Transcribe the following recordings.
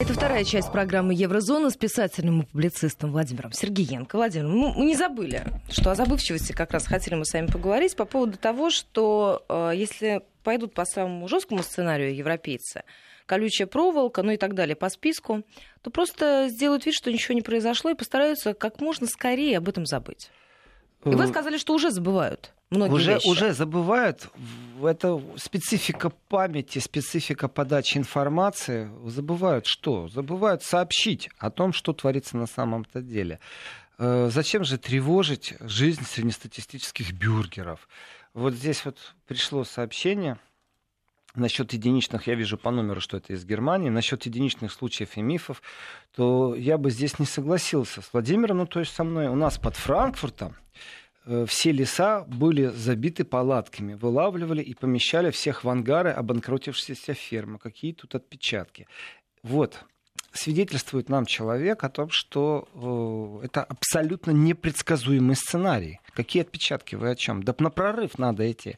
Это вторая часть программы «Еврозона» с писателем и публицистом Владимиром Сергеенко. Владимир, мы не забыли, что о забывчивости как раз хотели мы с вами поговорить по поводу того, что если пойдут по самому жесткому сценарию европейцы, колючая проволока, ну и так далее по списку, то просто сделают вид, что ничего не произошло, и постараются как можно скорее об этом забыть. И вы сказали, что уже забывают. Уже забывают. Это специфика памяти, специфика подачи информации. Забывают что? Забывают сообщить о том, что творится на самом-то деле. Зачем же тревожить жизнь среднестатистических бюргеров? Вот здесь вот пришло сообщение насчет единичных, я вижу по номеру, что это из Германии, насчет единичных случаев и мифов, то я бы здесь не согласился с Владимиром, ну то есть со мной. У нас под Франкфуртом все леса были забиты палатками, вылавливали и помещали всех в ангары обанкротившиеся фермы. Какие тут отпечатки. Вот. Свидетельствует нам человек о том, что это абсолютно непредсказуемый сценарий. Какие отпечатки? Вы о чем? Да на прорыв надо идти.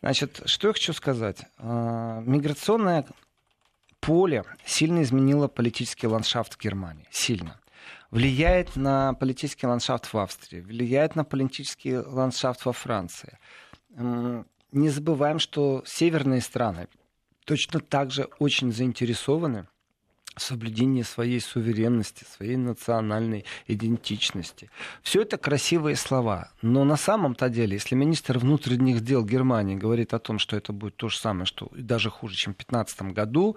Значит, что я хочу сказать. Миграционное поле сильно изменило политический ландшафт в Германии. Сильно. Влияет на политический ландшафт в Австрии, влияет на политический ландшафт во Франции. Не забываем, что северные страны точно так же очень заинтересованы в соблюдении своей суверенности, своей национальной идентичности. Все это красивые слова, но на самом-то деле, если министр внутренних дел Германии говорит о том, что это будет то же самое, что и даже хуже, чем в 2015 году,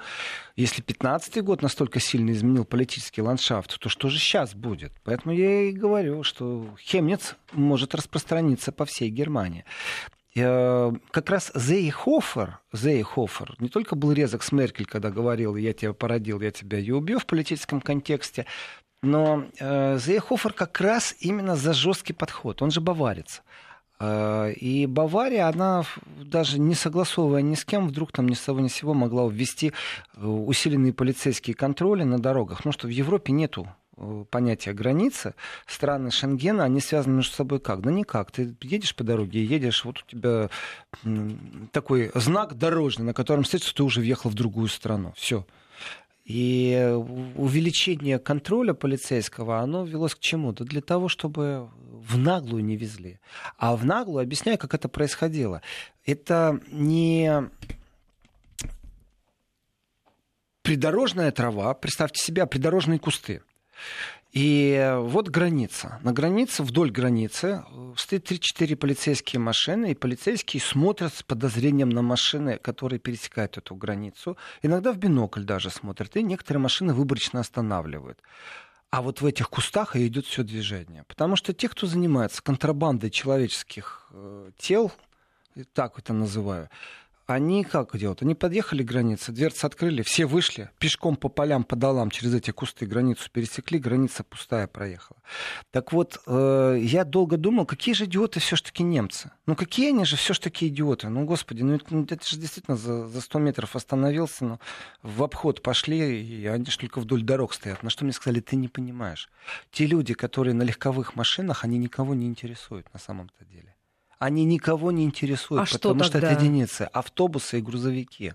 если 2015 год настолько сильно изменил политический ландшафт, то что же сейчас будет? Поэтому я и говорю, что Хемниц может распространиться по всей Германии. Как раз Зеехофер не только был резок с Меркель, когда говорил «я тебя породил, я тебя и убью» в политическом контексте, но Зеехофер как раз именно за жесткий подход, он же баварец. И Бавария, она даже не согласовывая ни с кем, вдруг там ни с того ни с сего могла ввести усиленные полицейские контроли на дорогах, потому что в Европе нету понятия границы. Страны Шенгена, они связаны между собой как? Да никак. Ты едешь по дороге, едешь, вот у тебя такой знак дорожный, на котором стоит, что ты уже въехал в другую страну. Все. И увеличение контроля полицейского, оно велось к чему? Да для того, чтобы в наглую не везли. А в наглую, объясняю, как это происходило. Это не придорожная трава, представьте себе, придорожные кусты. И вот граница. На границе, вдоль границы, стоит 3-4 полицейские машины, и полицейские смотрят с подозрением на машины, которые пересекают эту границу. Иногда в бинокль даже смотрят, и некоторые машины выборочно останавливают. А вот в этих кустах и идет все движение. Потому что те, кто занимается контрабандой человеческих тел, так это называю, они как делают? Они подъехали к границе, дверцы открыли, все вышли, пешком по полям, по долам через эти кусты границу пересекли, граница пустая проехала. Так вот, я долго думал, какие же идиоты все-таки немцы? Ну какие они же все-таки идиоты? Ну господи, это же действительно за 100 метров остановился, но в обход пошли, и они же только вдоль дорог стоят. На что мне сказали, ты не понимаешь. Те люди, которые на легковых машинах, они никого не интересуют на самом-то деле. Они никого не интересуют, потому что это единицы. Автобусы и грузовики.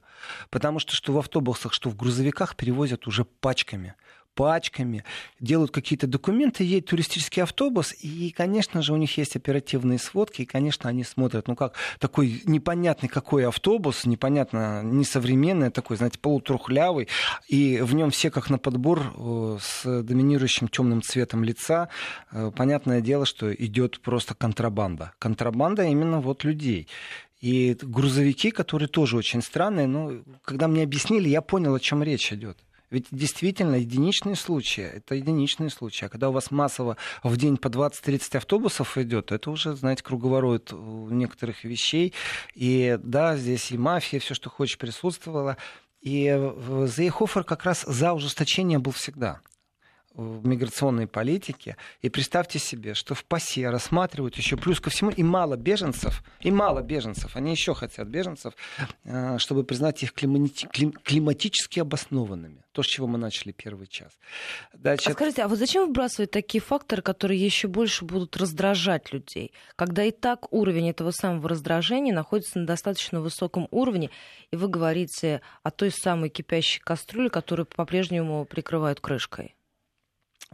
Потому что в автобусах, что в грузовиках перевозят уже пачками. Пачками. Делают какие-то документы, едет туристический автобус. И, конечно же, у них есть оперативные сводки. И, конечно, они смотрят, ну как, такой непонятный какой автобус, непонятно, несовременный, такой, знаете, полутрухлявый. И в нем все как на подбор с доминирующим темным цветом лица. Понятное дело, что идет просто контрабанда. Контрабанда именно вот людей. И грузовики, которые тоже очень странные. Но когда мне объяснили, я понял, о чем речь идет. Ведь действительно единичные случаи, это единичные случаи. А когда у вас массово в день по 20-30 автобусов идет, это уже, знаете, круговорот некоторых вещей. И да, здесь и мафия, все, что хочешь, присутствовало. И Зеехофер как раз за ужесточение был всегда. в миграционной политике. И представьте себе, что в ПАСЕ рассматривают еще плюс ко всему и мало беженцев. Они еще хотят беженцев, чтобы признать их климатически обоснованными. То, с чего мы начали первый час. Значит... А скажите, а вот зачем выбрасывать такие факторы, которые еще больше будут раздражать людей, когда и так уровень этого самого раздражения находится на достаточно высоком уровне, и вы говорите о той самой кипящей кастрюле, которую по-прежнему прикрывают крышкой?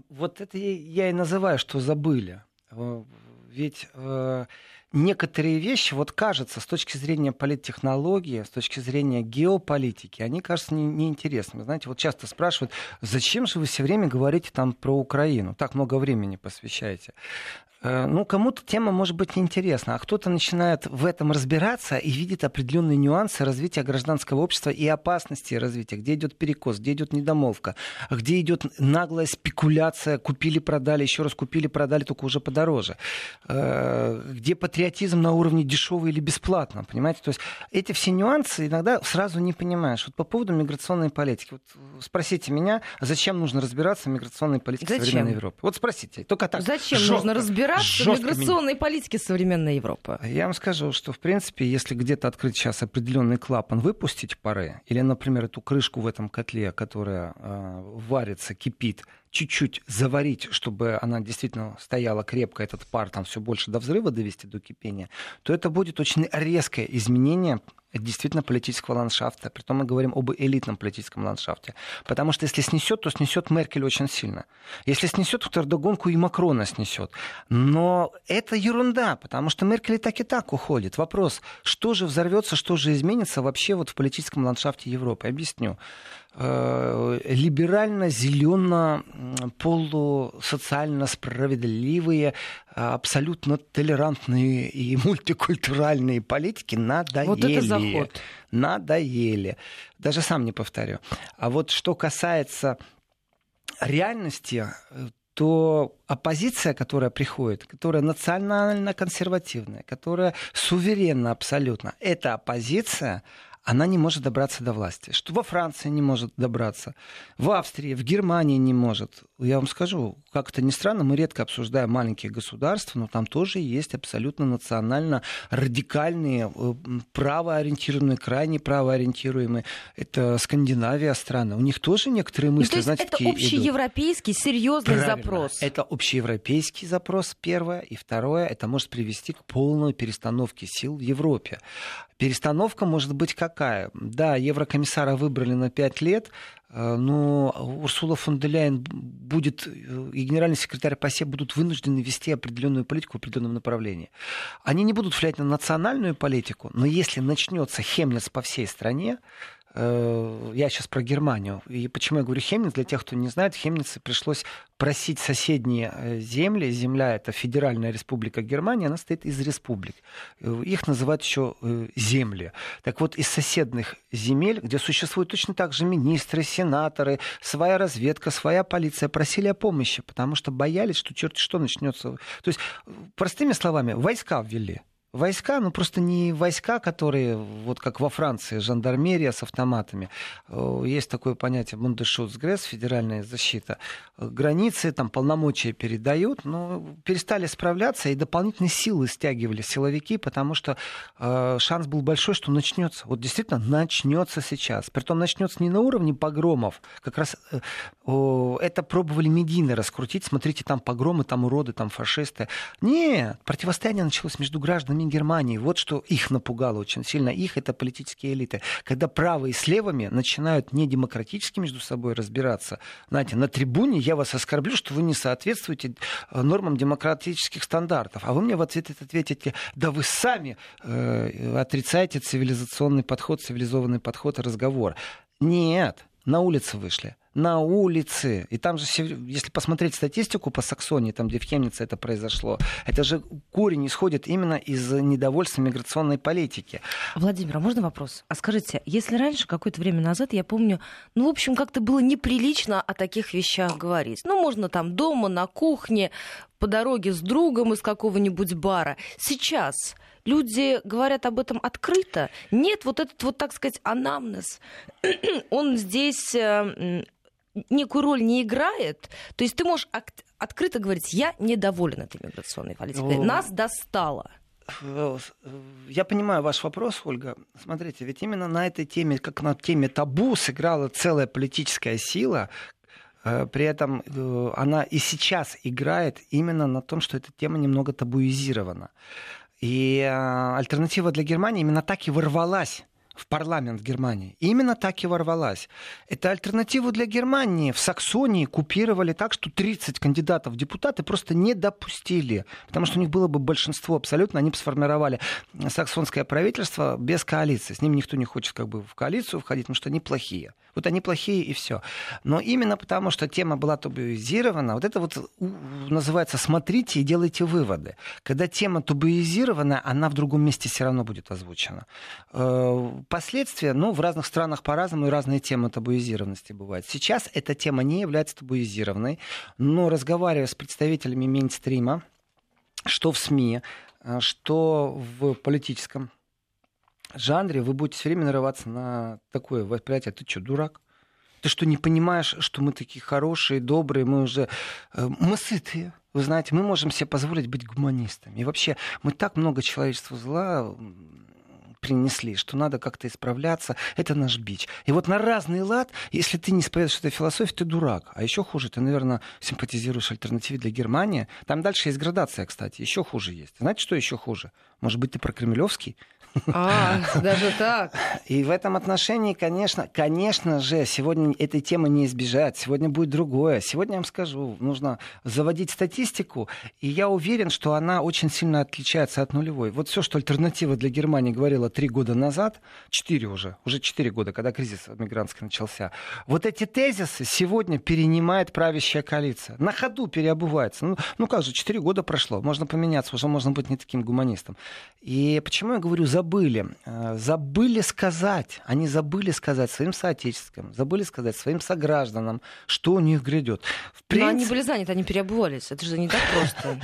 Вот это я и называю, что забыли. Ведь некоторые вещи, вот кажется, с точки зрения политтехнологии, с точки зрения геополитики, они кажутся неинтересными. Знаете, вот часто спрашивают, зачем же вы все время говорите там про Украину? Так много времени посвящаете. Ну, кому-то тема может быть неинтересна, а кто-то начинает в этом разбираться и видит определенные нюансы развития гражданского общества и опасности развития, где идет перекос, где идет недомолвка, где идет наглая спекуляция, купили-продали, еще раз купили-продали, только уже подороже, где патриотизм на уровне дешево или бесплатно, понимаете? То есть эти все нюансы иногда сразу не понимаешь. Вот по поводу миграционной политики. Вот спросите меня, зачем нужно разбираться в миграционной политике современной Европы? Вот спросите, только так. Зачем нужно разбираться? Миграционной политики современной Европы. Я вам скажу, что, в принципе, если где-то открыть сейчас определенный клапан, выпустить пары, или, например, эту крышку в этом котле, которая варится, кипит, чуть-чуть заварить, чтобы она действительно стояла крепко, этот пар там все больше до взрыва довести, до кипения, то это будет очень резкое изменение действительно политического ландшафта. Притом мы говорим об элитном политическом ландшафте. Потому что если снесет, то снесет Меркель очень сильно. Если снесет, то вдогонку и Макрона снесет. Но это ерунда, потому что Меркель и так уходит. Вопрос, что же взорвется, что же изменится вообще вот в политическом ландшафте Европы? Объясню. Либерально-зелено-полусоциально справедливые, абсолютно толерантные и мультикультуральные политики надоели. Вот это заход. Надоели. Даже сам не повторю. А вот что касается реальности, то оппозиция, которая приходит, которая национально-консервативная, которая суверенна абсолютно, эта оппозиция, она не может добраться до власти. Что во Франции не может добраться, в Австрии, в Германии не может. Я вам скажу, как это ни странно, мы редко обсуждаем маленькие государства, но там тоже есть абсолютно национально радикальные, правоориентированные, крайне правоориентируемые. Это Скандинавия, страны. У них тоже некоторые мысли, то есть, знаете, это общеевропейский серьезный запрос. Это общеевропейский запрос, первое. И второе, это может привести к полной перестановке сил в Европе. Перестановка может быть какая? Да, еврокомиссара выбрали на 5 лет, но Урсула фон дер Ляйен будет, и генеральный секретарь ПАСЕ будут вынуждены вести определенную политику в определенном направлении. Они не будут влиять на национальную политику, но если начнется Хемниц по всей стране, я сейчас про Германию. И почему я говорю Хемниц? Для тех, кто не знает, Хемницы пришлось просить соседние земли. Земля — это Федеральная Республика Германия, она состоит из республик. Их называют еще земли. Так вот, из соседних земель, где существуют точно так же министры, сенаторы, своя разведка, своя полиция, просили о помощи, потому что боялись, что черт что начнется. То есть, простыми словами, войска ввели. Войска, ну просто не войска, которые, вот как во Франции, жандармерия с автоматами. Есть такое понятие Бундесшутцгренц, федеральная защита. Границы, там полномочия передают, но перестали справляться и дополнительные силы стягивали силовики, потому что шанс был большой, что начнется. Вот действительно начнется сейчас. Притом начнется не на уровне погромов. Как раз это пробовали медийно раскрутить. Смотрите, там погромы, там уроды, там фашисты. Нет, противостояние началось между гражданами Германии. Вот что их напугало очень сильно. Их — это политические элиты. Когда правые с левыми начинают недемократически между собой разбираться. Знаете, на трибуне я вас оскорблю, что вы не соответствуете нормам демократических стандартов. А вы мне в ответ ответите, да вы сами отрицаете цивилизованный подход и разговор. Нет, на улицы вышли. На улице. И там же, если посмотреть статистику по Саксонии, там, где в Хемнице это произошло, это же корень исходит именно из недовольства миграционной политики. Владимир, а можно вопрос? А скажите, если раньше, какое-то время назад, я помню, ну, в общем, как-то было неприлично о таких вещах говорить. Ну, можно там дома, на кухне, по дороге с другом из какого-нибудь бара. Сейчас люди говорят об этом открыто. Нет, вот этот, вот так сказать, анамнез, он здесь некую роль не играет. То есть ты можешь открыто говорить, я недоволен этой миграционной политикой, нас достало. Я понимаю ваш вопрос, Ольга. Смотрите, ведь именно на этой теме, как на теме табу, сыграла целая политическая сила. При этом она и сейчас играет именно на том, что эта тема немного табуизирована. И «Альтернатива для Германии» именно так и ворвалась в парламент Германии. Именно так и ворвалась. Это «Альтернативу для Германии» в Саксонии купировали так, что 30 кандидатов в депутаты просто не допустили. Потому что у них было бы большинство абсолютно. Они бы сформировали саксонское правительство без коалиции. С ним никто не хочет как бы в коалицию входить, потому что они плохие. Вот они плохие и все. Но именно потому, что тема была табуизирована, вот это вот называется «смотрите и делайте выводы». Когда тема табуизирована, она в другом месте все равно будет озвучена. Последствия, в разных странах по-разному, и разные темы табуизированности бывают. Сейчас эта тема не является табуизированной, но разговаривая с представителями мейнстрима, что в СМИ, что в политическом жанре, вы будете все время нарываться на такое восприятие. Ты что, дурак? Ты что, не понимаешь, что мы такие хорошие, добрые, мы сытые? Вы знаете, мы можем себе позволить быть гуманистами. И вообще, мы так много человечеству зла принесли, что надо как-то исправляться, это наш бич. И вот на разный лад, если ты не исповедуешь эту философию, ты дурак. А еще хуже, ты, наверное, симпатизируешь «Альтернативе для Германии». Там дальше есть градация, кстати, еще хуже есть. Знаете, что еще хуже? Может быть, ты прокремлевский? Даже так. И в этом отношении, конечно же, сегодня этой темы не избежать. Сегодня будет другое. Сегодня, я вам скажу, нужно заводить статистику. И я уверен, что она очень сильно отличается от нулевой. Вот все, что «Альтернатива для Германии» говорила 3 года назад, 4 уже 4 года, когда кризис мигрантский начался. Вот эти тезисы сегодня перенимает правящая коалиция. На ходу переобувается. Ну как же, 4 года прошло. Можно поменяться, уже можно быть не таким гуманистом. И почему я говорю «забыли»? Забыли сказать. Они забыли сказать своим соотечественникам, забыли сказать своим согражданам, что у них грядет. Но они были заняты, они переобувались. Это же не так просто.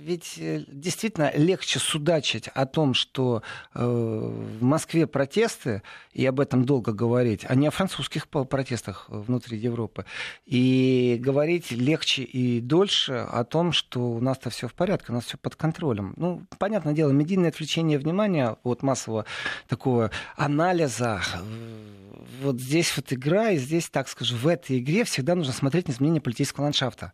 Ведь действительно легче судачить о том, что в Москве протесты, и об этом долго говорить, а не о французских протестах внутри Европы. И говорить легче и дольше о том, что у нас-то все в порядке, у нас все под контролем. Понятное дело, медийное отвлечение внимания от массового такого анализа. Вот здесь вот игра, и здесь, так скажу, в этой игре всегда нужно смотреть на изменение политического ландшафта.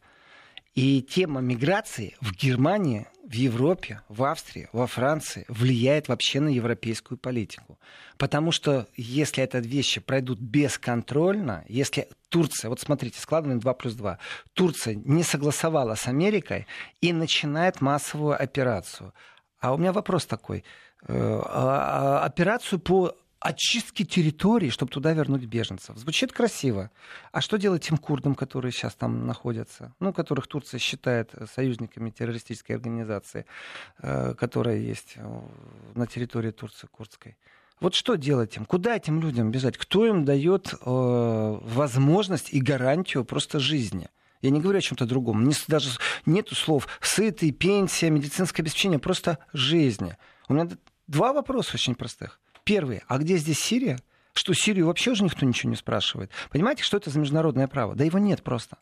И тема миграции в Германии, в Европе, в Австрии, во Франции влияет вообще на европейскую политику. Потому что если эти вещи пройдут бесконтрольно, если Турция, вот смотрите, складываем 2+2, Турция не согласовала с Америкой и начинает массовую операцию. А у меня вопрос такой. Операцию по очистки территории, чтобы туда вернуть беженцев. Звучит красиво. А что делать тем курдам, которые сейчас там находятся? Которых Турция считает союзниками террористической организации, которая есть на территории Турции курдской. Вот что делать им? Куда этим людям бежать? Кто им дает возможность и гарантию просто жизни? Я не говорю о чем-то другом. Даже нету слов «сытый», «пенсия», «медицинское обеспечение». Просто «жизни». У меня 2 вопроса очень простых. Первый. А где здесь Сирия? Что Сирию вообще уже никто ничего не спрашивает? Понимаете, что это за международное право? Да его нет просто.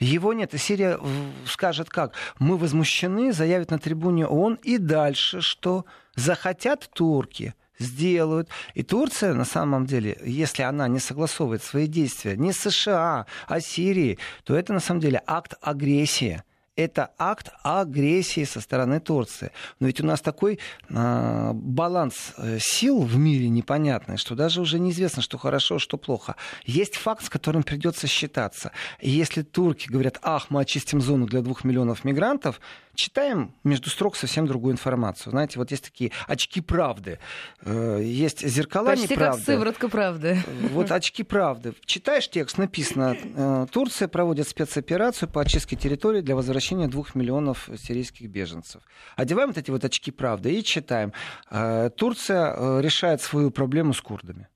Его нет. И Сирия скажет как? Мы возмущены, заявит на трибуне ООН. И дальше что? Захотят турки, сделают. И Турция, на самом деле, если она не согласовывает свои действия не с США, а с Сирией, то это, на самом деле, акт агрессии. Это акт агрессии со стороны Турции. Но ведь у нас такой баланс сил в мире непонятный, что даже уже неизвестно, что хорошо, что плохо. Есть факт, с которым придется считаться. И если турки говорят, мы очистим зону для 2 миллионов мигрантов, читаем между строк совсем другую информацию. Знаете, вот есть такие очки правды, есть зеркала неправды. Почти как сыворотка правды. Вот очки правды. Читаешь текст, написано, Турция проводит спецоперацию по очистке территории для возвращения 2 миллионов сирийских беженцев. Одеваем вот эти вот очки правды и читаем. Турция решает свою проблему с курдами.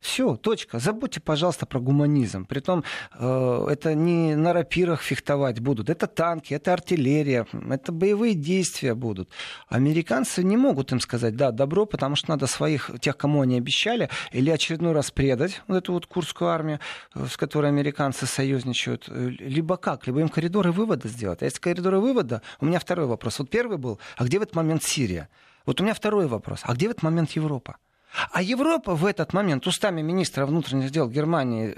Все, точка. Забудьте, пожалуйста, про гуманизм. Притом это не на рапирах фехтовать будут. Это танки, это артиллерия, это боевые действия будут. Американцы не могут им сказать «да, добро», потому что надо своих, тех, кому они обещали, или очередной раз предать вот эту вот курдскую армию, с которой американцы союзничают, либо как, либо им коридоры вывода сделать. А если коридоры вывода, у меня второй вопрос. Вот первый был, а где в этот момент Сирия? Вот у меня второй вопрос, а где в этот момент Европа? А Европа в этот момент устами министра внутренних дел Германии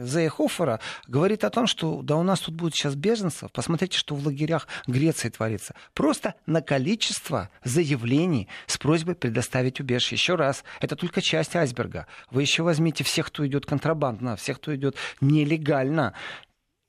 Зеехофера говорит о том, что да у нас тут будет сейчас беженцев, посмотрите, что в лагерях Греции творится. Просто на количество заявлений с просьбой предоставить убежище. Еще раз, это только часть айсберга. Вы еще возьмите всех, кто идет контрабандно, всех, кто идет нелегально.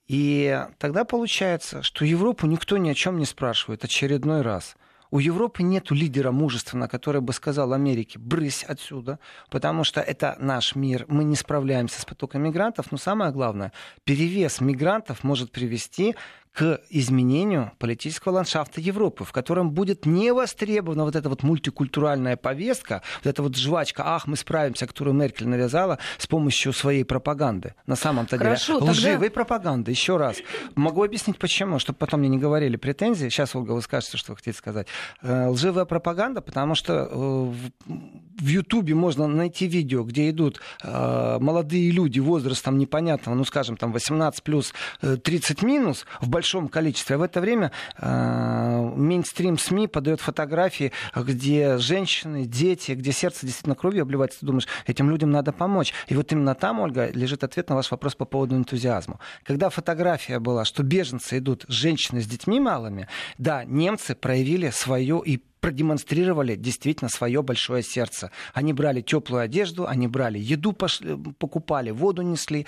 И тогда получается, что Европу никто ни о чем не спрашивает очередной раз. У Европы нет лидера мужественного, который бы сказал Америке «брысь отсюда», потому что это наш мир, мы не справляемся с потоком мигрантов. Но самое главное, перевес мигрантов может привести к изменению политического ландшафта Европы, в котором будет не востребована вот эта вот мультикультуральная повестка, вот эта вот жвачка «ах, мы справимся», которую Меркель навязала с помощью своей пропаганды. На самом-то деле лживой пропаганды. Еще раз. Могу объяснить почему, чтобы потом мне не говорили претензии. Сейчас, Ольга, вы скажете, что вы хотите сказать. Лживая пропаганда, потому что в Ютубе можно найти видео, где идут молодые люди возрастом непонятного, ну, скажем, там 18 плюс 30 минус, в большом количестве. А в это время мейнстрим СМИ подает фотографии, где женщины, дети, где сердце действительно кровью обливается. Ты думаешь, этим людям надо помочь. И вот именно там, Ольга, лежит ответ на ваш вопрос по поводу энтузиазма. Когда фотография была, что беженцы идут, женщины с детьми малыми, да, немцы проявили свою и продемонстрировали действительно свое большое сердце. Они брали теплую одежду, они брали еду, покупали, воду несли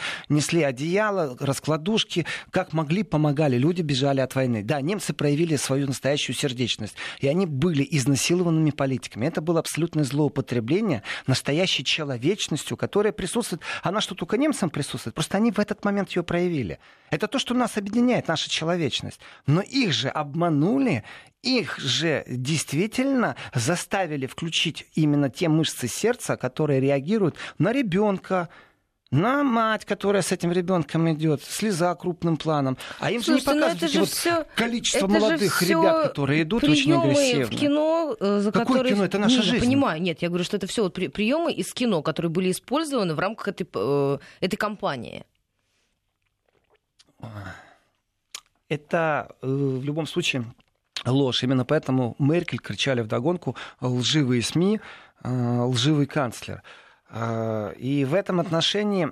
одеяло, раскладушки. Как могли, помогали. Люди бежали от войны. Да, немцы проявили свою настоящую сердечность. И они были изнасилованными политиками. Это было абсолютное злоупотребление настоящей человечностью, которая присутствует. Она что, только немцам присутствует? Просто они в этот момент ее проявили. Это то, что нас объединяет, наша человечность. Но их же обманули. Их же действительно заставили включить именно те мышцы сердца, которые реагируют на ребенка, на мать, которая с этим ребенком идет, слеза крупным планом. А им слушайте, же не показывают же вот все, количество молодых ребят, которые идут очень агрессивно. В кино, за какое которые... кино? Это наша жизнь. Я понимаю, нет, я говорю, что это все вот приемы из кино, которые были использованы в рамках этой кампании. Это в любом случае... ложь. Именно поэтому Меркель кричали вдогонку лживые СМИ, лживый канцлер. И в этом отношении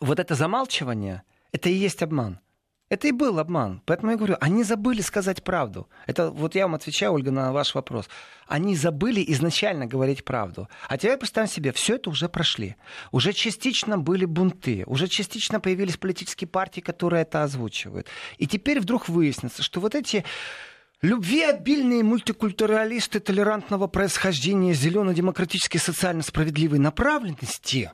вот это замалчивание, это и есть обман. Это и был обман. Поэтому я говорю, они забыли сказать правду. Это вот я вам отвечаю, Ольга, на ваш вопрос. Они забыли изначально говорить правду. А теперь представим себе, все это уже прошли. Уже частично были бунты. Уже частично появились политические партии, которые это озвучивают. И теперь вдруг выяснится, что вот эти... любвеобильные мультикультуралисты толерантного происхождения, зелено-демократически социально справедливой направленности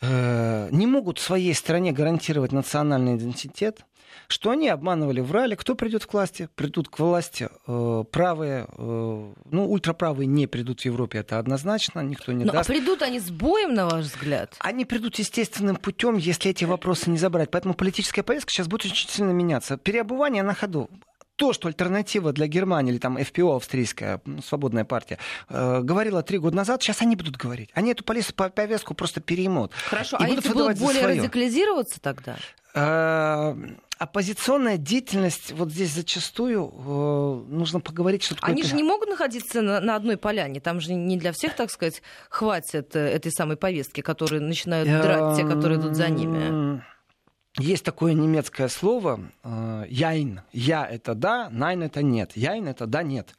не могут своей стране гарантировать национальный идентитет, что они обманывали, врали. Кто придет к власти? Придут к власти правые, ну, ультраправые не придут в Европе, это однозначно, никто не даст. А придут они с боем, на ваш взгляд? Они придут естественным путем, если эти вопросы не забрать. Поэтому политическая повестка сейчас будет очень сильно меняться. Переобувание на ходу. То, что альтернатива для Германии, или там ФПО австрийская, свободная партия, говорила 3 года назад, сейчас они будут говорить. Они эту повестку просто переймут. Хорошо, а если будут более радикализироваться тогда? Оппозиционная деятельность, вот здесь зачастую нужно поговорить, что такое... Они же не могут находиться на одной поляне, там же не для всех, так сказать, хватит этой самой повестки, которые начинают драть, те, которые идут за ними. Есть такое немецкое слово «яйн». «Я» — это «да», «найн» — это «нет». «Яйн» — это «да», «нет».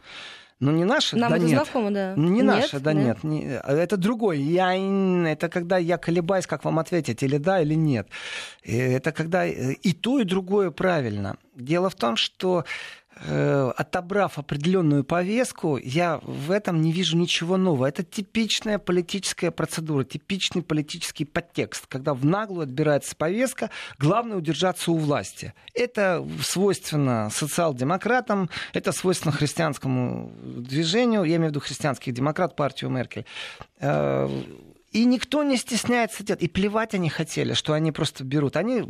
Но не наше «да», «нет». Нам это знакомо, да. Не наше «да», «нет». Это другое «яйн». Это когда я колебаюсь, как вам ответить, или «да», или «нет». Это когда и то, и другое правильно. Дело в том, что отобрав определенную повестку, я в этом не вижу ничего нового. Это типичная политическая процедура, типичный политический подтекст, когда в наглую отбирается повестка, главное удержаться у власти. Это свойственно социал-демократам, это свойственно христианскому движению, я имею в виду христианских демократ, партию Меркель. И никто не стесняется делать. И плевать они хотели, что они просто берут. Они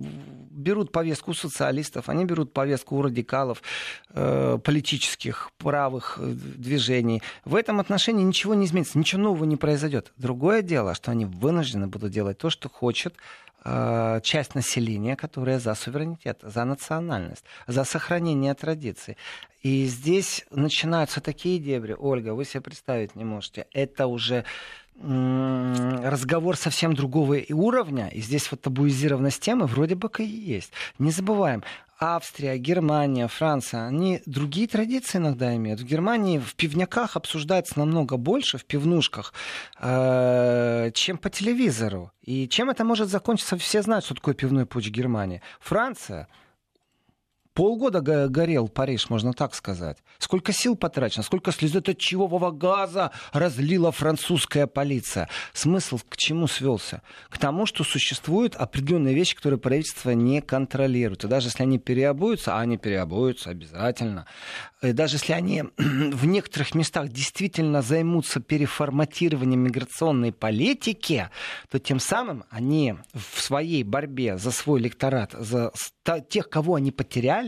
берут повестку социалистов, они берут повестку у радикалов, политических, правых движений. В этом отношении ничего не изменится, ничего нового не произойдет. Другое дело, что они вынуждены будут делать то, что хочет часть населения, которая за суверенитет, за национальность, за сохранение традиций. И здесь начинаются такие дебри, Ольга, вы себе представить не можете. Это уже разговор совсем другого уровня, и здесь вот табуизированность темы вроде бы и есть. Не забываем, Австрия, Германия, Франция, они другие традиции иногда имеют. В Германии в пивняках обсуждается намного больше, в пивнушках, чем по телевизору. И чем это может закончиться, все знают, что такое пивной путч в Германии. Франция. Полгода горел Париж, можно так сказать. Сколько сил потрачено, сколько слезоточивого газа разлила французская полиция. Смысл к чему свелся? К тому, что существуют определенные вещи, которые правительство не контролирует. И даже если они переобуются, а они переобуются обязательно, и даже если они в некоторых местах действительно займутся переформатированием миграционной политики, то тем самым они в своей борьбе за свой электорат, за тех, кого они потеряли,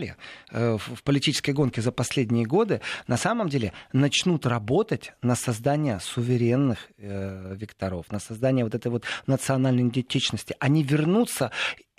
в политической гонке за последние годы, на самом деле начнут работать на создание суверенных векторов, на создание вот этой вот национальной идентичности. Они вернутся.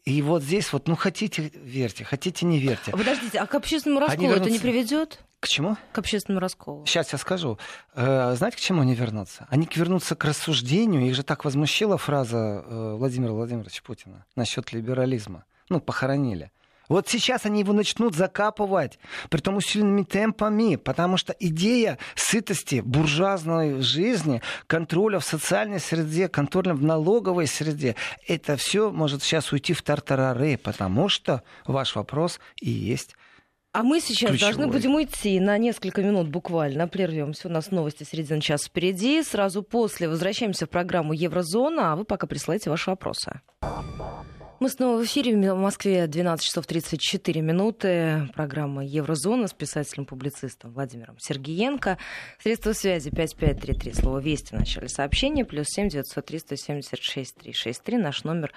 И вот здесь вот, ну, хотите верьте, хотите не верьте. Подождите, а к общественному расколу это не приведет? К чему? К общественному расколу. Сейчас я скажу. Знаете, к чему они вернутся? Они вернутся к рассуждению. Их же так возмущила фраза Владимира Владимировича Путина насчет либерализма. Ну, похоронили. Вот сейчас они его начнут закапывать, притом усиленными темпами, потому что идея сытости буржуазной жизни, контроля в социальной среде, контроля в налоговой среде, это все может сейчас уйти в тартарары, потому что ваш вопрос и есть. А мы сейчас ключевой. Должны будем уйти на несколько минут буквально. Прервемся. У нас новости середины часа впереди. Сразу после возвращаемся в программу «Еврозона», а вы пока присылайте ваши вопросы. Мы снова в эфире. В Москве 12 часов 34 минуты. Программа «Еврозона» с писателем-публицистом Владимиром Сергеенко. Средства связи 5533. Слово «Вести» в начале сообщения. Плюс +7 903 176 363. Наш номер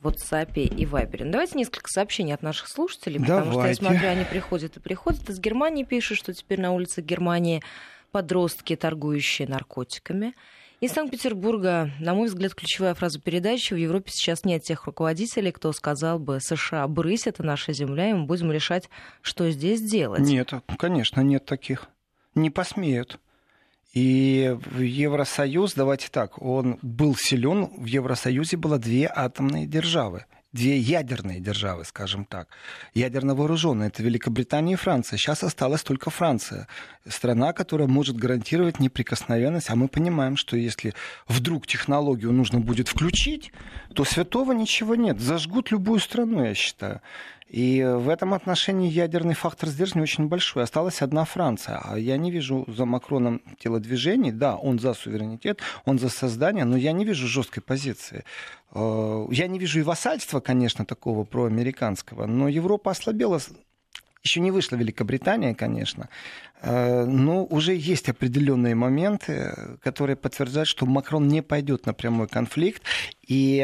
в WhatsApp и Viber. Давайте несколько сообщений от наших слушателей. Потому что, я смотрю, они приходят и приходят. Из Германии пишут, что теперь на улицах Германии подростки, торгующие наркотиками. Из Санкт-Петербурга, на мой взгляд, ключевая фраза передачи: в Европе сейчас нет тех руководителей, кто сказал бы: США, брысь, это наша земля, и мы будем решать, что здесь делать. Нет, конечно, нет таких. Не посмеют. И Евросоюз, давайте так, он был силен, в Евросоюзе было две атомные державы. Две ядерные державы, скажем так, ядерно вооруженные, это Великобритания и Франция. Сейчас осталась только Франция, страна, которая может гарантировать неприкосновенность. А мы понимаем, что если вдруг технологию нужно будет включить, то святого ничего нет. Зажгут любую страну, я считаю. И в этом отношении ядерный фактор сдерживания очень большой. Осталась одна Франция. А я не вижу за Макроном телодвижений. Да, он за суверенитет, он за создание, но я не вижу жесткой позиции. Я не вижу и вассальства, конечно, такого проамериканского, но Европа ослабела. Еще не вышла Великобритания, конечно, но уже есть определенные моменты, которые подтверждают, что Макрон не пойдет на прямой конфликт. И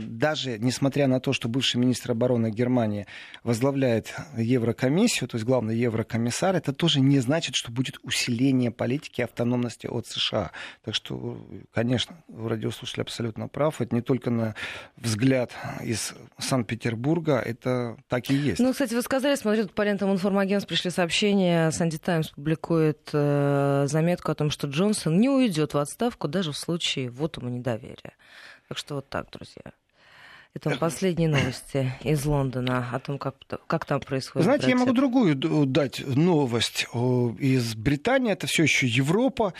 даже несмотря на то, что бывший министр обороны Германии возглавляет Еврокомиссию, то есть главный еврокомиссар, это тоже не значит, что будет усиление политики автономности от США. Так что, конечно, радиослушатель абсолютно прав. Это не только на взгляд из Санкт-Петербурга, это так и есть. Ну, кстати, вы сказали, смотрите, тут по лентам информагентств пришли сообщения, Санди Таймс публикует заметку о том, что Джонсон не уйдет в отставку даже в случае вотума недоверия. Так что вот так, друзья. Это последние новости из Лондона о том, как там происходит. Знаете, я могу другую дать новость. Из Британии, это все еще Европа.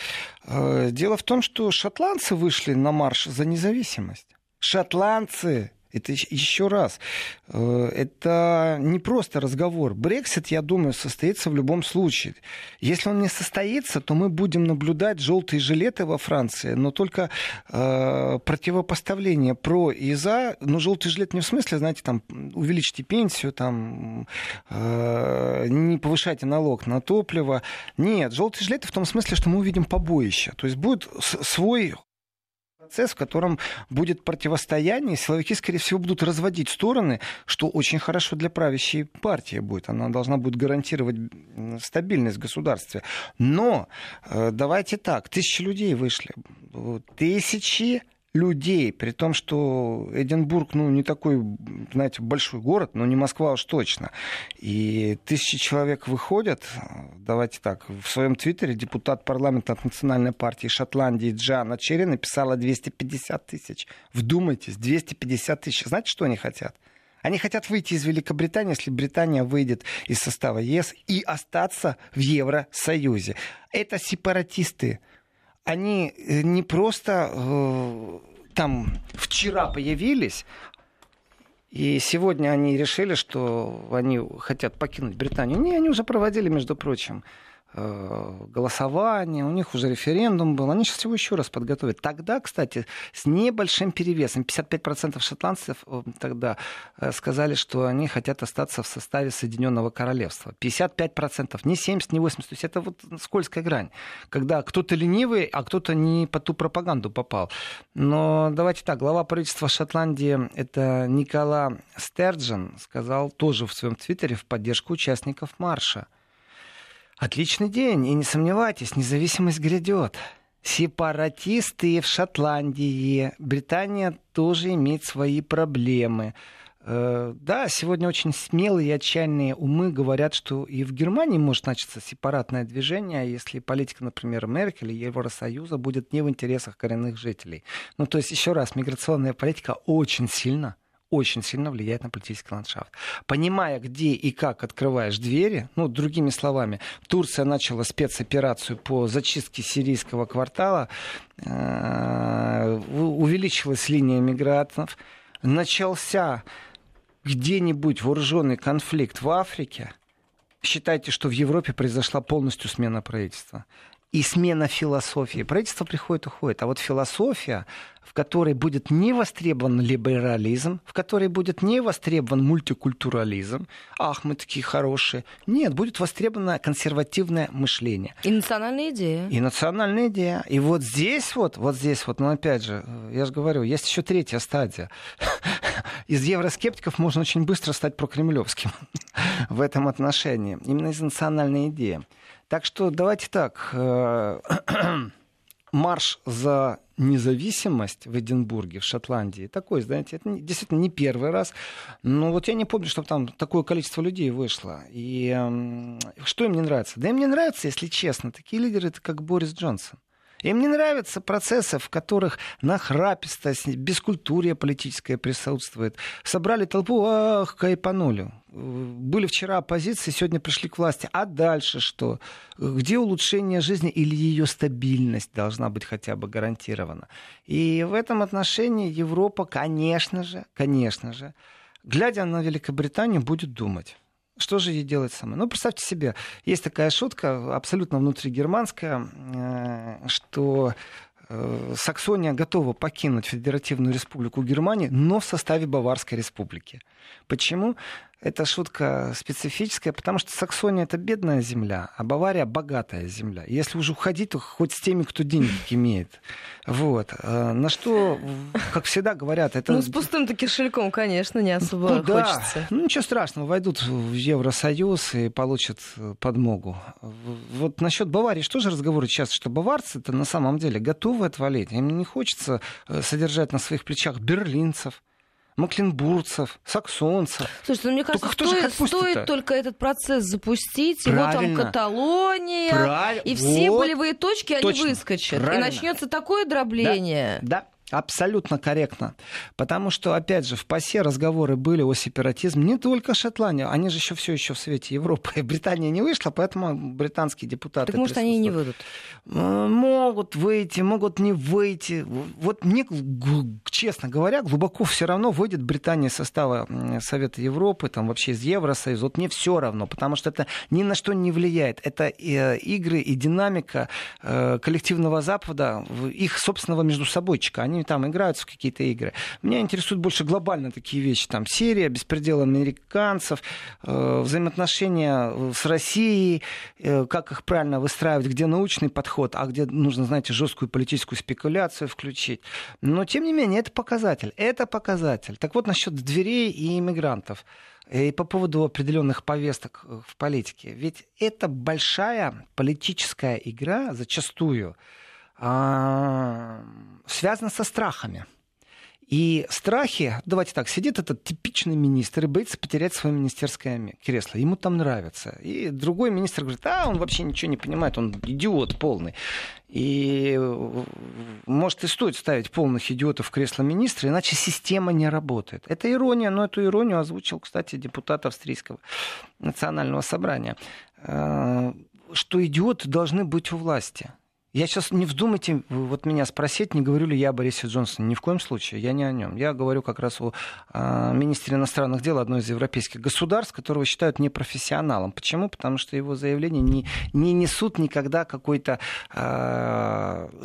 Дело в том, что шотландцы вышли на марш за независимость. Шотландцы! Это еще раз, это не просто разговор. Брексит, я думаю, состоится в любом случае. Если он не состоится, то мы будем наблюдать желтые жилеты во Франции, но только противопоставление про и за. Но желтый жилет не в смысле, знаете, там увеличьте пенсию, там не повышайте налог на топливо. Нет, желтый жилет в том смысле, что мы увидим побоище. То есть будет свой процесс, в котором будет противостояние, и силовики, скорее всего, будут разводить стороны, что очень хорошо для правящей партии будет. Она должна будет гарантировать стабильность в государстве. Но давайте так, 1000 людей вышли. 1000 людей, при том, что Эдинбург, не такой, знаете, большой город, но не Москва уж точно. И 1000 человек выходят, давайте так, в своем твиттере депутат парламента от Национальной партии Шотландии Джана Черри написала 250 тысяч. Вдумайтесь, 250 тысяч. Знаете, что они хотят? Они хотят выйти из Великобритании, если Британия выйдет из состава ЕС, и остаться в Евросоюзе. Это сепаратисты. Они не просто там вчера появились, и сегодня они решили, что они хотят покинуть Британию. Не, они уже проводили, между прочим, голосование, у них уже референдум был. Они сейчас его еще раз подготовят. Тогда, кстати, с небольшим перевесом, 55% шотландцев тогда сказали, что они хотят остаться в составе Соединенного Королевства. 55%, не 70, не 80. То есть это вот скользкая грань, когда кто-то ленивый, а кто-то не по ту пропаганду попал. Но давайте так, глава правительства Шотландии, это Никола Стерджен, сказал тоже в своем твиттере в поддержку участников марша: отличный день, и не сомневайтесь, независимость грядет. Сепаратисты в Шотландии, Британия тоже имеет свои проблемы. Да, сегодня очень смелые и отчаянные умы говорят, что и в Германии может начаться сепаратное движение, если политика, например, Меркель и Евросоюза будет не в интересах коренных жителей. То есть, еще раз, миграционная политика очень сильно влияет на политический ландшафт. Понимая, где и как открываешь двери, другими словами, Турция начала спецоперацию по зачистке сирийского квартала, увеличилась линия мигрантов, начался где-нибудь вооруженный конфликт в Африке. Считайте, что в Европе произошла полностью смена правительства. И смена философии. Правительство приходит, уходит. А вот философия, в которой будет не востребован либерализм, в которой будет не востребован мультикультурализм, ах, мы такие хорошие. Нет, будет востребовано консервативное мышление. И национальная идея. И вот здесь, но опять же, я же говорю, есть еще третья стадия. Из евроскептиков можно очень быстро стать прокремлевским в этом отношении. Именно из национальной идеи. Так что давайте так, марш за независимость в Эдинбурге, в Шотландии, такой, знаете, это действительно не первый раз, но вот я не помню, чтобы там такое количество людей вышло. И что им не нравится? Да им не нравится, если честно, такие лидеры, это как Борис Джонсон. Им не нравятся процессы, в которых нахрапистость, бескультурие политическое присутствует. Собрали толпу, кайпанули. Были вчера оппозиции, сегодня пришли к власти. А дальше что? Где улучшение жизни или ее стабильность должна быть хотя бы гарантирована? И в этом отношении Европа, конечно же, глядя на Великобританию, будет думать. Что же ей делать самой? Представьте себе, есть такая шутка, абсолютно внутригерманская, что Саксония готова покинуть Федеративную Республику Германии, но в составе Баварской Республики. Почему? Эта шутка специфическая, потому что Саксония — это бедная земля, а Бавария — богатая земля. Если уже уходить, то хоть с теми, кто денег имеет. На что, как всегда, говорят... это с пустым-то кошельком, конечно, не особо хочется. Ничего страшного, войдут в Евросоюз и получат подмогу. Насчет Баварии, что же разговоры часто, что баварцы-то на самом деле готовы отвалить. Им не хочется содержать на своих плечах берлинцев, мекленбургцев, саксонцев. Слушайте, мне кажется, стоит только этот процесс запустить, там Каталония, и все болевые точки, они выскочат. Правильно. И начнется такое дробление. Да, абсолютно корректно. Потому что, опять же, в ПАСЕ разговоры были о сепаратизме не только Шотландии, они же все еще в свете Европы. И Британия не вышла, поэтому британские депутаты... Так, может, они и не выйдут? Могут выйти, могут не выйти. Мне, честно говоря, глубоко все равно, выйдет Британия из состава Совета Европы, вообще из Евросоюза. Мне все равно, потому что это ни на что не влияет. Это игры и динамика коллективного Запада, их собственного междусобойчика. Они они там играются в какие-то игры. Меня интересуют больше глобально такие вещи. Там Сирия, беспредел американцев, взаимоотношения с Россией, как их правильно выстраивать, где научный подход, а где нужно, знаете, жесткую политическую спекуляцию включить. Но, тем не менее, это показатель. Это показатель. Так вот, насчет дверей и иммигрантов. И по поводу определенных повесток в политике. Ведь это большая политическая игра, зачастую, связана со страхами. И страхи, давайте так, сидит этот типичный министр и боится потерять свое министерское кресло. Ему там нравится. И другой министр говорит, он вообще ничего не понимает, он идиот полный. И может и стоит ставить полных идиотов в кресло министра, иначе система не работает. Это ирония, но эту иронию озвучил, кстати, депутат австрийского национального собрания, что идиоты должны быть у власти. Я сейчас, не вздумайте вот меня спросить, не говорю ли я о Борисе Джонсоне. Ни в коем случае, я не о нем. Я говорю как раз о министре иностранных дел одной из европейских государств, которого считают непрофессионалом. Почему? Потому что его заявления не несут никогда какой-то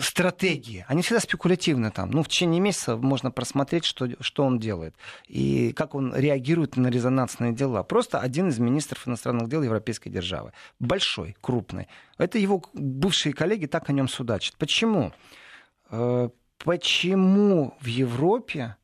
стратегии. Они всегда спекулятивны там. Ну, в течение месяца можно просмотреть, что он делает и как он реагирует на резонансные дела. Просто один из министров иностранных дел европейской державы. Большой, крупный. Это его бывшие коллеги так о нем судачат. Почему? Почему в Европе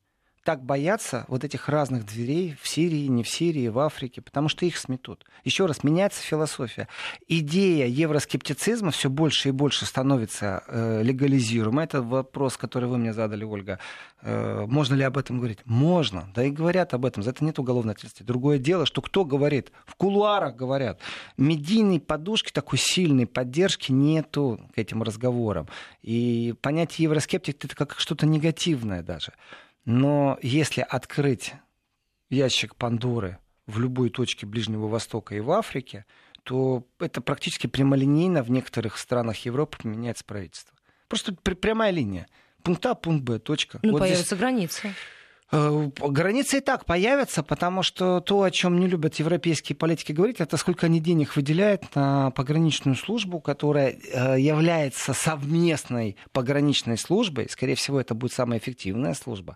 так боятся вот этих разных дверей в Сирии, не в Сирии, в Африке? Потому что их сметут. Еще раз, меняется философия. Идея евроскептицизма все больше и больше становится легализируемой. Это вопрос, который вы мне задали, Ольга. Можно ли об этом говорить? Можно. Да и говорят об этом. За это нет уголовной ответственности. Другое дело, что кто говорит? В кулуарах говорят. Медийной подушки, такой сильной поддержки нету к этим разговорам. И понятие евроскептик — это как что-то негативное даже. Но если открыть ящик Пандоры в любой точке Ближнего Востока и в Африке, то это практически прямолинейно в некоторых странах Европы меняется правительство. Просто прямая линия. Пункт А, пункт Б, точка. Ну, вот появятся здесь границы. Границы и так появятся, потому что то, о чем не любят европейские политики говорить, это сколько они денег выделяют на пограничную службу, которая является совместной пограничной службой. Скорее всего, это будет самая эффективная служба,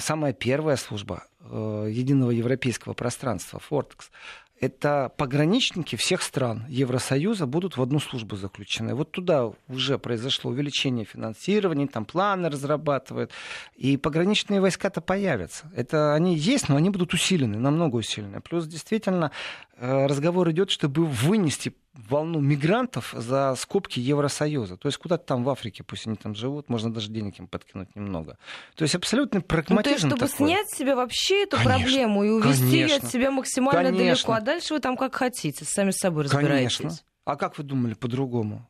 самая первая служба единого европейского пространства, Фронтекс. Это пограничники всех стран Евросоюза будут в одну службу заключены. Вот туда уже произошло увеличение финансирования, там планы разрабатывают. И пограничные войска-то появятся. Это они есть, но они будут усилены, намного усилены. Плюс действительно разговор идет, чтобы вынести волну мигрантов за скобки Евросоюза. То есть куда-то там в Африке, пусть они там живут, можно даже денег им подкинуть немного. То есть абсолютно прагматизм такой. Ну, то есть, чтобы снять с себя вообще эту проблему и увести ее от себя максимально далеко. А дальше вы там как хотите, сами с собой разбираетесь. Конечно. А как вы думали по-другому?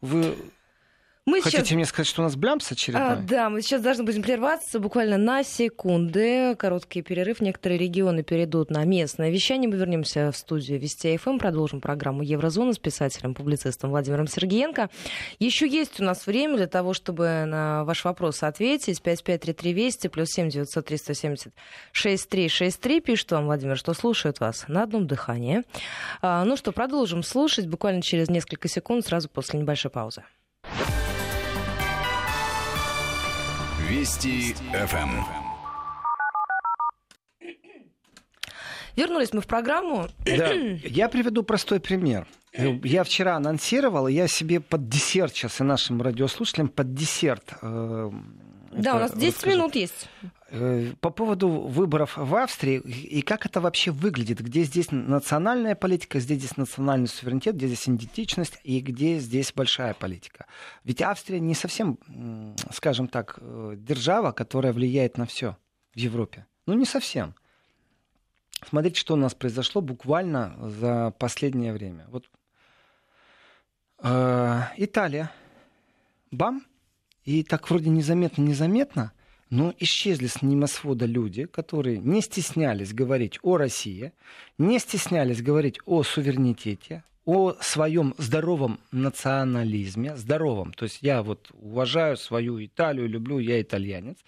Хотите мне сказать, что у нас блямс очередной? Да, мы сейчас должны будем прерваться буквально на секунды. Короткий перерыв. Некоторые регионы перейдут на местное вещание. Мы вернемся в студию Вести ФМ. Продолжим программу «Еврозона» с писателем-публицистом Владимиром Сергеенко. Еще есть у нас время для того, чтобы на ваш вопрос ответить. 553320 плюс 7-900-370-6363. Пишет вам, Владимир, что слушают вас на одном дыхании. Ну что, продолжим слушать буквально через несколько секунд, сразу после небольшой паузы. Вести ФМ. Вернулись мы в программу. Да. Я приведу простой пример. Я вчера анонсировал, и я себе под десерт сейчас и нашим радиослушателям под десерт. У нас 10 минут есть. По поводу выборов в Австрии и как это вообще выглядит, где здесь национальная политика, где здесь национальный суверенитет, где здесь идентичность и где здесь большая политика. Ведь Австрия не совсем, скажем так, держава, которая влияет на все в Европе. Ну, не совсем. Смотрите, что у нас произошло буквально за последнее время. Вот Италия. Бам! И так вроде незаметно-незаметно, но исчезли с небосвода люди, которые не стеснялись говорить о России, не стеснялись говорить о суверенитете, о своем здоровом национализме, здоровом. То есть я вот уважаю свою Италию, люблю, я итальянец.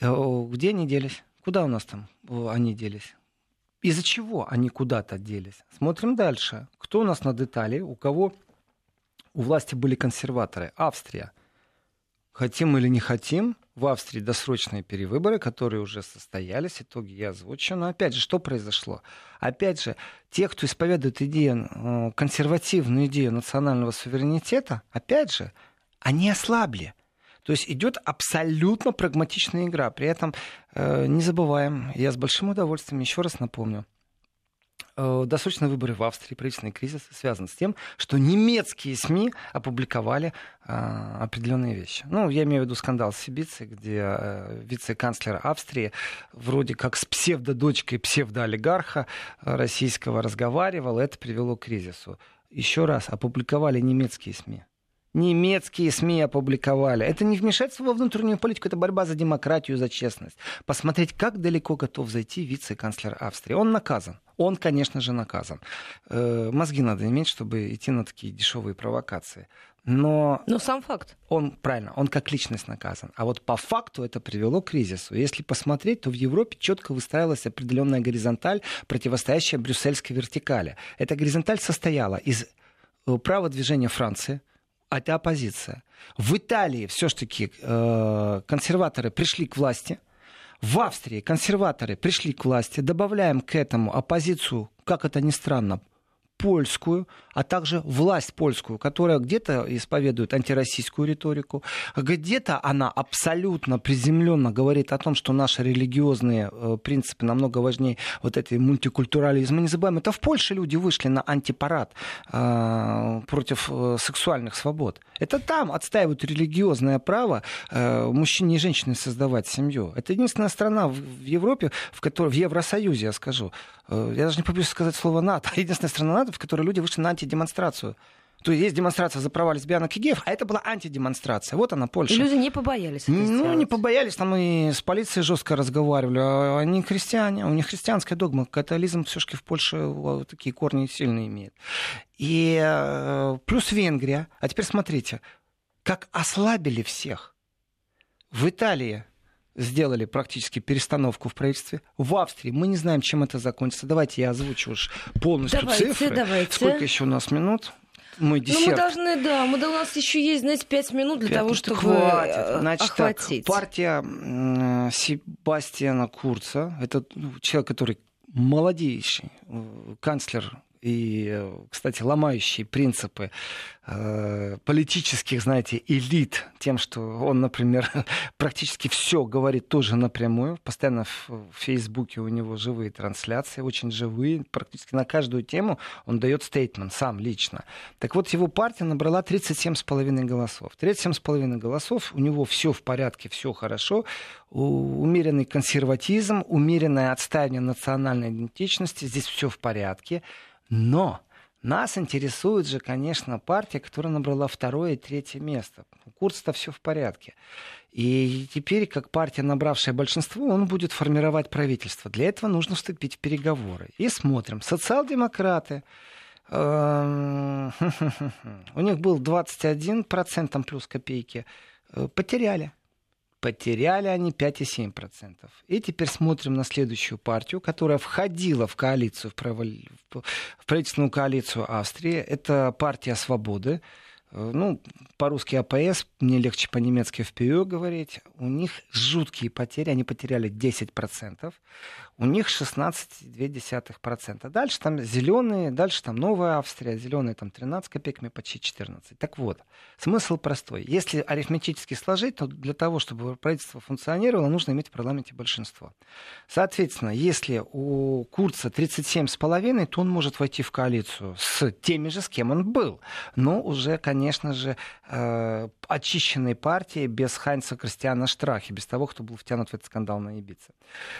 Где они делись? Куда у нас там они делись? Из-за чего они куда-то делись? Смотрим дальше. Кто у нас над Италией? У кого у власти были консерваторы? Австрия. Хотим или не хотим, в Австрии досрочные перевыборы, которые уже состоялись, итоги я озвучу. Но опять же, что произошло? Опять же, те, кто исповедует идею, консервативную идею национального суверенитета, опять же, они ослабли. То есть идет абсолютно прагматичная игра. При этом не забываем, я с большим удовольствием еще раз напомню, досрочные выборы в Австрии, правительственный кризис связан с тем, что немецкие СМИ опубликовали определенные вещи. Ну, я имею в виду скандал с Сибицей, где вице-канцлер Австрии вроде как с псевдодочкой псевдоолигарха российского разговаривал, и это привело к кризису. Еще раз, опубликовали немецкие СМИ. Немецкие СМИ опубликовали. Это не вмешательство во внутреннюю политику, это борьба за демократию, за честность. Посмотреть, как далеко готов зайти вице-канцлер Австрии. Он наказан. Он, конечно же, наказан. Мозги надо иметь, чтобы идти на такие дешевые провокации. Но сам факт. Он, правильно, он как личность наказан. А вот по факту это привело к кризису. Если посмотреть, то в Европе четко выстраивалась определенная горизонталь, противостоящая брюссельской вертикали. Эта горизонталь состояла из права движения Франции, а это оппозиция. В Италии все-таки консерваторы пришли к власти. В Австрии консерваторы пришли к власти. Добавляем к этому оппозицию, как это ни странно, польскую, а также власть польскую, которая где-то исповедует антироссийскую риторику, где-то она абсолютно приземленно говорит о том, что наши религиозные принципы намного важнее вот этой мультикультурализма. Не забываем, это в Польше люди вышли на антипарад против сексуальных свобод. Это там отстаивают религиозное право мужчине и женщине создавать семью. Это единственная страна в Европе, в которой, в Евросоюзе, я скажу, я даже не побоюсь сказать слово НАТО, единственная страна НАТО, в которой люди вышли на антидемонстрацию. То есть демонстрация за права лесбиянок и геев, а это была антидемонстрация. Вот она, Польша. И люди не побоялись. Ну, не побоялись. Там и с полицией жестко разговаривали. А они христиане. У них христианская догма. Католицизм все-таки в Польше вот такие корни сильные имеет. И плюс Венгрия. А теперь смотрите, как ослабили всех. В Италии сделали практически перестановку в правительстве. В Австрии мы не знаем, чем это закончится. Давайте я озвучу уж полностью цифры. Сколько еще у нас минут? Мой десерт. Ну, мы должны, да, у нас еще есть, знаете, 5 минут для того, чтобы хватит. Значит, охватить. Так, партия Себастьяна Курца, это человек, который молодейший канцлер и, кстати, ломающий принципы политических, знаете, элит тем, что он, например, практически все говорит тоже напрямую. Постоянно в Фейсбуке у него живые трансляции, очень живые. Практически на каждую тему он дает стейтмент сам лично. Так вот, его партия набрала 37,5 голосов. 37,5 голосов, у него все в порядке, все хорошо. Умеренный консерватизм, умеренное отстаивание национальной идентичности, здесь все в порядке. Но нас интересует же, конечно, партия, которая набрала второе и третье место. У Курца-то все в порядке. И теперь, как партия, набравшая большинство, он будет формировать правительство. Для этого нужно вступить в переговоры. И смотрим. Социал-демократы. У них был 21% плюс копейки. Потеряли. Потеряли они 5,7%. И теперь смотрим на следующую партию, которая входила в коалицию, в правительственную коалицию Австрии. Это партия «Свободы». Ну, по-русски АПС, мне легче по-немецки ФПО говорить. У них жуткие потери, они потеряли 10%. У них 16,2%. Дальше там зеленые, дальше там Новая Австрия, зеленые там 13 копейками, почти 14. Так вот, смысл простой. Если арифметически сложить, то для того, чтобы правительство функционировало, нужно иметь в парламенте большинство. Соответственно, если у Курца 37,5, то он может войти в коалицию с теми же, с кем он был. Но уже, конечно же, очищенной партии без Хайнца Кристиана Штраха, без того, кто был втянут в этот скандал на Ибице.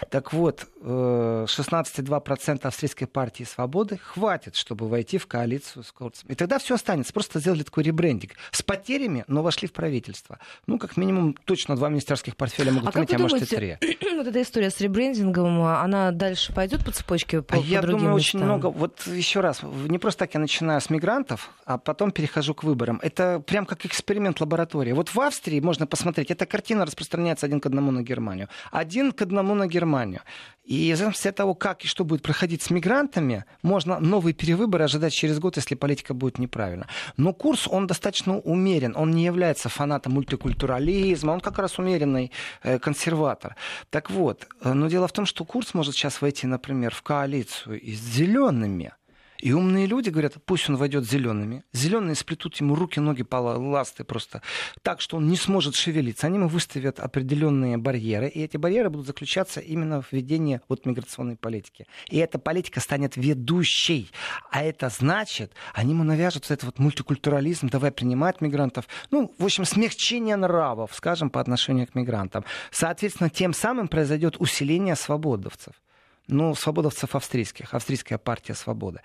Так вот, 16,2% австрийской партии «Свободы» хватит, чтобы войти в коалицию с Курцем. И тогда все останется. Просто сделали такой ребрендинг. С потерями, но вошли в правительство. Ну, как минимум, точно 2 министерских портфеля могут принять, а может и 3. Вот эта история с ребрендингом, она дальше пойдет по цепочке по другим местам? Я думаю, очень много. Вот еще раз, не просто так я начинаю с мигрантов, а потом перехожу к выборам. Зеехофером. Это прям как эксперимент лаборатории. Вот в Австрии можно посмотреть, эта картина распространяется 1 к 1 на Германию. 1 к 1 на Германию. И в зависимости от того, как и что будет проходить с мигрантами, можно новые перевыборы ожидать через год, если политика будет неправильна. Но Курц, он достаточно умерен. Он не является фанатом мультикультурализма. Он как раз умеренный консерватор. Так вот, но дело в том, что Курц может сейчас войти, например, в коалицию с зелеными. И умные люди говорят, пусть он войдет зелеными. Зеленые сплетут ему руки, ноги, ласты просто так, что он не сможет шевелиться. Они ему выставят определенные барьеры. И эти барьеры будут заключаться именно в ведении вот миграционной политики. И эта политика станет ведущей. А это значит, они ему навяжут вот этот вот мультикультурализм, давай принимать мигрантов. Ну, в общем, смягчение нравов, скажем, по отношению к мигрантам. Соответственно, тем самым произойдет усиление свободовцев. Ну, свободовцев австрийских, австрийская партия «Свобода».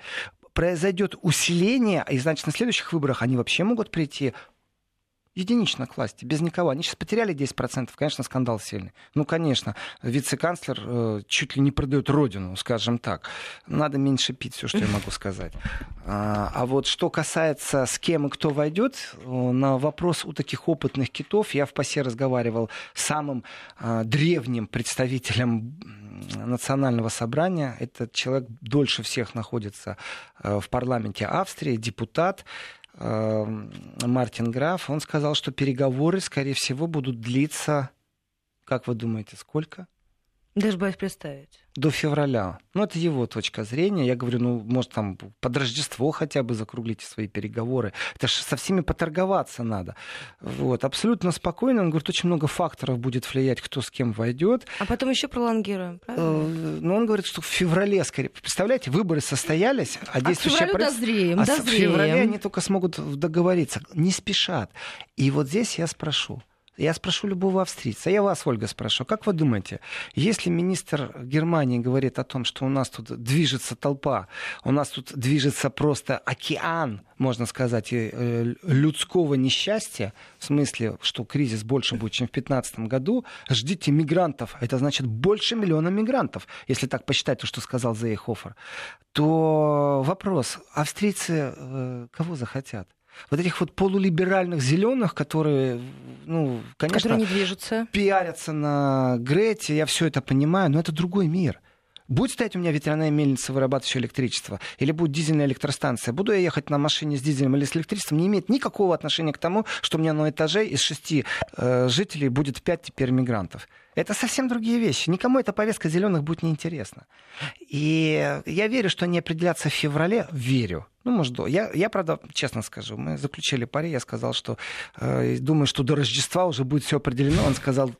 Произойдет усиление, и, значит, на следующих выборах они вообще могут прийти единично к власти, без никого. Они сейчас потеряли 10%, конечно, скандал сильный. Ну, конечно, вице-канцлер чуть ли не продает родину, скажем так. Надо меньше пить, все, что я могу сказать. А вот что касается, с кем и кто войдет, на вопрос у таких опытных китов, я в ПАСЕ разговаривал с самым древним представителем национального собрания. Этот человек дольше всех находится в парламенте Австрии, депутат Мартин Граф. Он сказал, что переговоры, скорее всего, будут длиться, как вы думаете, сколько? Даже боюсь представить. До февраля. Ну, это его точка зрения. Я говорю, ну, может, там под Рождество хотя бы закруглите свои переговоры. Это же со всеми поторговаться надо. Вот. Абсолютно спокойно. Он говорит, очень много факторов будет влиять, кто с кем войдет. А потом еще пролонгируем, правильно? Ну, он говорит, что в феврале скорее. Представляете, выборы состоялись, а действующие правительство... А в феврале они только смогут договориться. Не спешат. И вот здесь я спрошу любого австрийца. Я вас, Ольга, спрошу. Как вы думаете, если министр Германии говорит о том, что у нас тут движется толпа, у нас тут движется просто океан, можно сказать, людского несчастья, в смысле, что кризис больше будет, чем в 2015 году, ждите мигрантов, это значит больше миллиона мигрантов, если так посчитать то, что сказал Зеехофер, то вопрос, австрийцы кого захотят? Вот этих вот полулиберальных зеленых, которые, ну, конечно, пиарятся на Грете, я все это понимаю, но это другой мир. Будет стоять у меня ветряная мельница, вырабатывающая электричество, или будет дизельная электростанция, буду я ехать на машине с дизелем или с электричеством, не имеет никакого отношения к тому, что у меня на этаже из 6 жителей будет 5 теперь мигрантов. Это совсем другие вещи. Никому эта повестка зеленых будет неинтересна. И я верю, что они определятся в феврале. Верю. Ну, может, до. Я, правда, честно скажу, мы заключили пари. Я сказал, что думаю, что до Рождества уже будет все определено. Он сказал...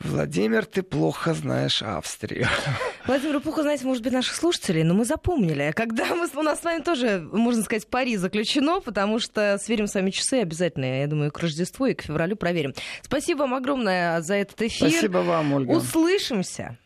Владимир, ты плохо знаешь Австрию. Владимир, плохо знаете, может быть, наших слушателей, но мы запомнили. Когда у нас с вами тоже, можно сказать, пари заключено, потому что сверим с вами часы обязательно, я думаю, к Рождеству и к февралю проверим. Спасибо вам огромное за этот эфир. Спасибо вам, Ольга. Услышимся.